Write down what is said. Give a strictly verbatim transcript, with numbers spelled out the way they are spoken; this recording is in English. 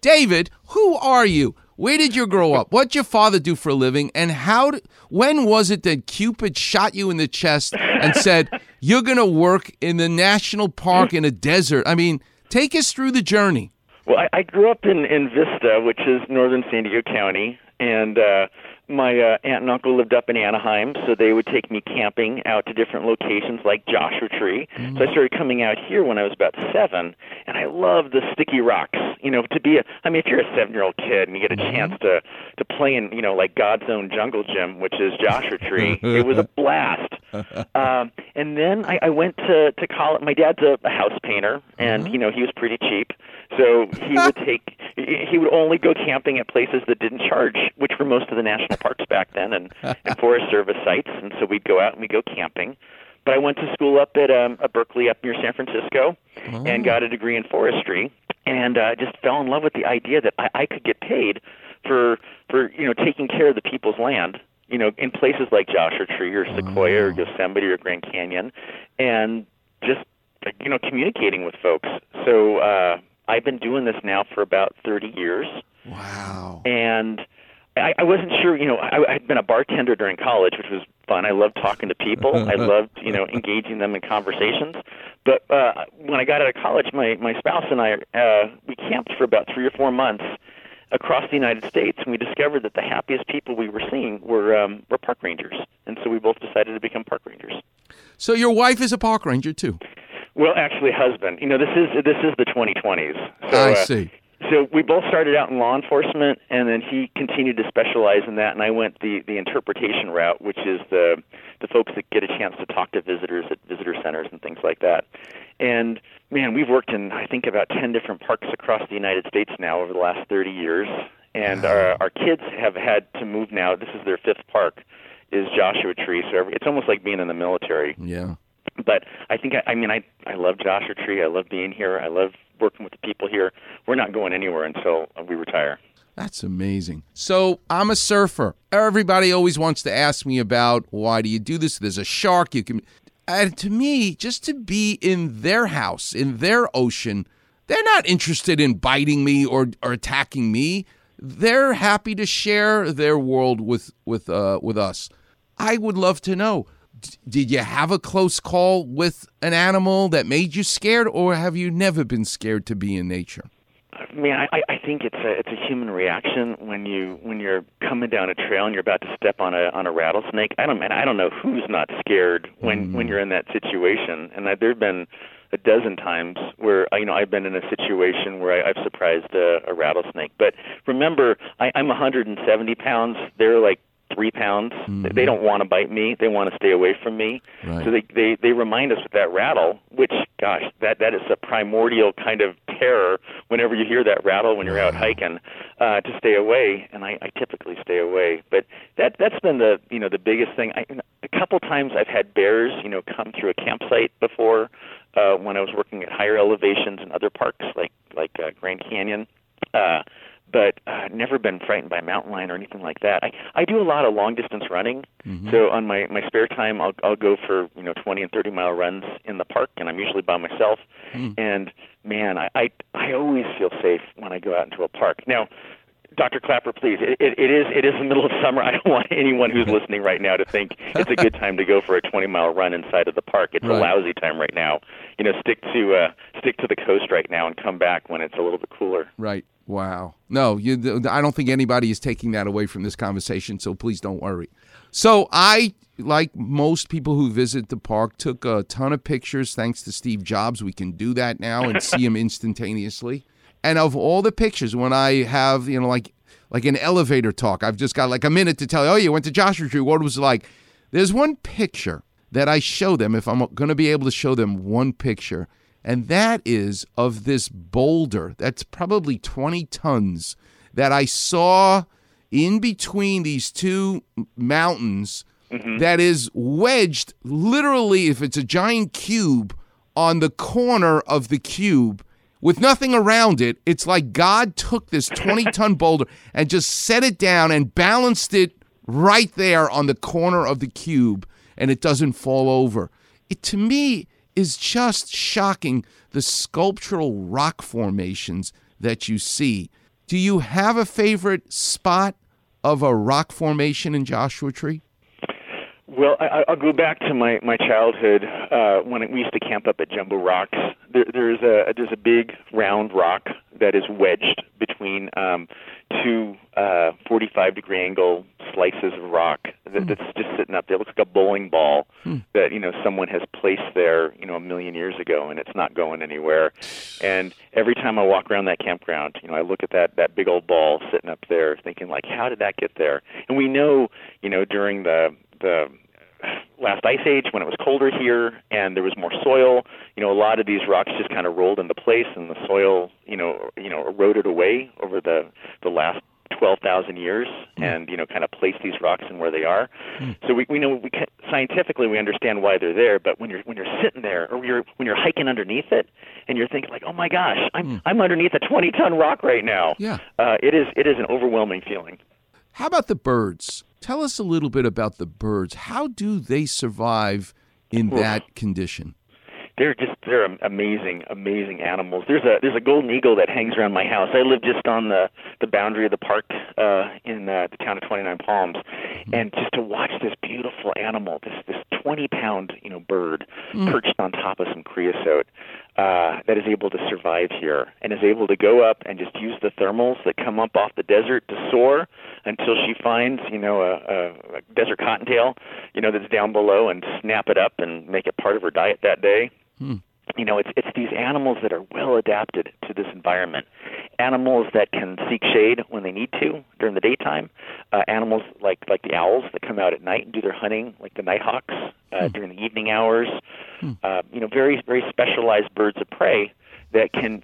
David, who are you? Where did you grow up? What'd your father do for a living? And how? Do, when was it that Cupid shot you in the chest and said, you're going to work in the national park in a desert? I mean, take us through the journey. Well, I, I grew up in, in Vista, which is northern San Diego County, and uh, my uh, aunt and uncle lived up in Anaheim, so they would take me camping out to different locations like Joshua Tree. Mm-hmm. So I started coming out here when I was about seven, and I loved the sticky rocks. You know, to be a, I mean, if you're a seven-year-old kid and you get a mm-hmm. chance to, to play in, you know, like God's own jungle gym, which is Joshua Tree, it was a blast. um, and then I, I went to, to college. My dad's a, a house painter, and, mm-hmm. you know, he was pretty cheap. So he would take, he would only go camping at places that didn't charge, which were most of the national parks back then and, and Forest Service sites. And so we'd go out and we'd go camping. But I went to school up at um, a Berkeley up near San Francisco oh. and got a degree in forestry, and uh, just fell in love with the idea that I, I could get paid for, for, you know, taking care of the people's land, you know, in places like Joshua Tree or Sequoia oh. or Yosemite or Grand Canyon, and just, you know, communicating with folks. So uh, I've been doing this now for about thirty years. Wow. And I, I wasn't sure, you know, I, I'd been a bartender during college, which was fun. I loved talking to people. I loved, you know, engaging them in conversations. But uh, when I got out of college, my, my spouse and I, uh, we camped for about three or four months across the United States, and we discovered that the happiest people we were seeing were um, were park rangers. And so we both decided to become park rangers. So your wife is a park ranger, too? Well, actually, husband. You know, this is this is the twenty twenties. So, I see. Uh, so we both started out in law enforcement, and then he continued to specialize in that, and I went the, the interpretation route, which is the the folks that get a chance to talk to visitors at visitor centers and things like that. And, man, we've worked in, I think, about ten different parks across the United States now over the last thirty years, and wow. our, our kids have had to move now. This is their fifth park, is Joshua Tree, so every, it's almost like being in the military. Yeah. But I think, I, I mean, I, I love Joshua Tree. I love being here. I love working with the people here. We're not going anywhere until we retire. That's amazing. So I'm a surfer. Everybody always wants to ask me about, why do you do this? There's a shark. You can. And to me, just to be in their house, in their ocean, they're not interested in biting me or, or attacking me. They're happy to share their world with, with, uh, with us. I would love to know. Did you have a close call with an animal that made you scared, or have you never been scared to be in nature? I mean, I, I think it's a it's a human reaction when you when you're coming down a trail and you're about to step on a on a rattlesnake. I don't, man, I don't know who's not scared when, mm. when you're in that situation. And I, there've been a dozen times where, you know, I've been in a situation where I, I've surprised a, a rattlesnake. But remember, I, I'm one hundred seventy pounds. They're like three pounds. Mm-hmm. They don't want to bite me. They want to stay away from me. Right. So they, they, they remind us with that rattle, which, gosh, that, that is a primordial kind of terror whenever you hear that rattle when you're wow. out hiking, uh, to stay away. And I, I typically stay away. But that, that's been the, you know, the biggest thing. I, a couple times I've had bears, you know, come through a campsite before, uh, when I was working at higher elevations in other parks like, like uh, Grand Canyon. Uh, but uh, never been frightened by a mountain lion or anything like that. I, I do a lot of long-distance running, mm-hmm. so on my, my spare time, I'll I'll go for, you know, twenty- and thirty-mile runs in the park, and I'm usually by myself. Mm. And, man, I, I, I always feel safe when I go out into a park. Now, Doctor Clapper, please, it, it, it is it is the middle of summer. I don't want anyone who's listening right now to think it's a good time to go for a twenty-mile run inside of the park. It's right. a lousy time right now. You know, stick to uh, stick to the coast right now and come back when it's a little bit cooler. Right. Wow. No, you, I don't think anybody is taking that away from this conversation, so please don't worry. So I, like most people who visit the park, took a ton of pictures. Thanks to Steve Jobs, we can do that now and see him instantaneously. And of all the pictures, when I have, you know, like like an elevator talk, I've just got like a minute to tell you, oh, you went to Joshua Tree, what was it like? There's one picture that I show them, if I'm going to be able to show them one picture, and that is of this boulder that's probably twenty tons that I saw in between these two mountains mm-hmm. that is wedged literally, if it's a giant cube, on the corner of the cube with nothing around it. It's like God took this twenty-ton boulder and just set it down and balanced it right there on the corner of the cube, and it doesn't fall over. It, to me, is just shocking, the sculptural rock formations that you see. Do you have a favorite spot of a rock formation in Joshua Tree? Well, I, I'll go back to my, my childhood uh, when we used to camp up at Jumbo Rocks. There, there's a there's a big round rock that is wedged between um, two uh, forty-five degree angle slices of rock that, mm. that's just sitting up there. It looks like a bowling ball mm. that, you know, someone has placed there, you know, a million years ago, and it's not going anywhere. And every time I walk around that campground, you know, I look at that, that big old ball sitting up there thinking, like, how did that get there? And we know, you know, during the the last ice age, when it was colder here and there was more soil, you know, a lot of these rocks just kind of rolled into place, and the soil, you know, you know, eroded away over the, the last twelve thousand years, mm. and, you know, kind of placed these rocks in where they are. Mm. So we, we know, we can, scientifically, we understand why they're there, but when you're when you're sitting there, or you're when you're hiking underneath it, and you're thinking, like, oh my gosh, I'm mm. I'm underneath a twenty ton rock right now. Yeah, uh, it is it is an overwhelming feeling. How about the birds? Tell us a little bit about the birds. How do they survive in that condition? They're just they're amazing, amazing animals. There's a there's a golden eagle that hangs around my house. I live just on the, the boundary of the park uh, in uh, the town of twenty-nine Palms, mm-hmm. and just to watch this beautiful animal, this this twenty pound you know bird mm-hmm. perched on top of some creosote uh, that is able to survive here and is able to go up and just use the thermals that come up off the desert to soar until she finds you know a, a desert cottontail you know that's down below, and snap it up and make it part of her diet that day. Hmm. You know, it's it's these animals that are well adapted to this environment. Animals that can seek shade when they need to during the daytime. Uh, animals like, like the owls that come out at night and do their hunting, like the nighthawks uh, hmm. during the evening hours. Hmm. Uh, you know, very very specialized birds of prey that can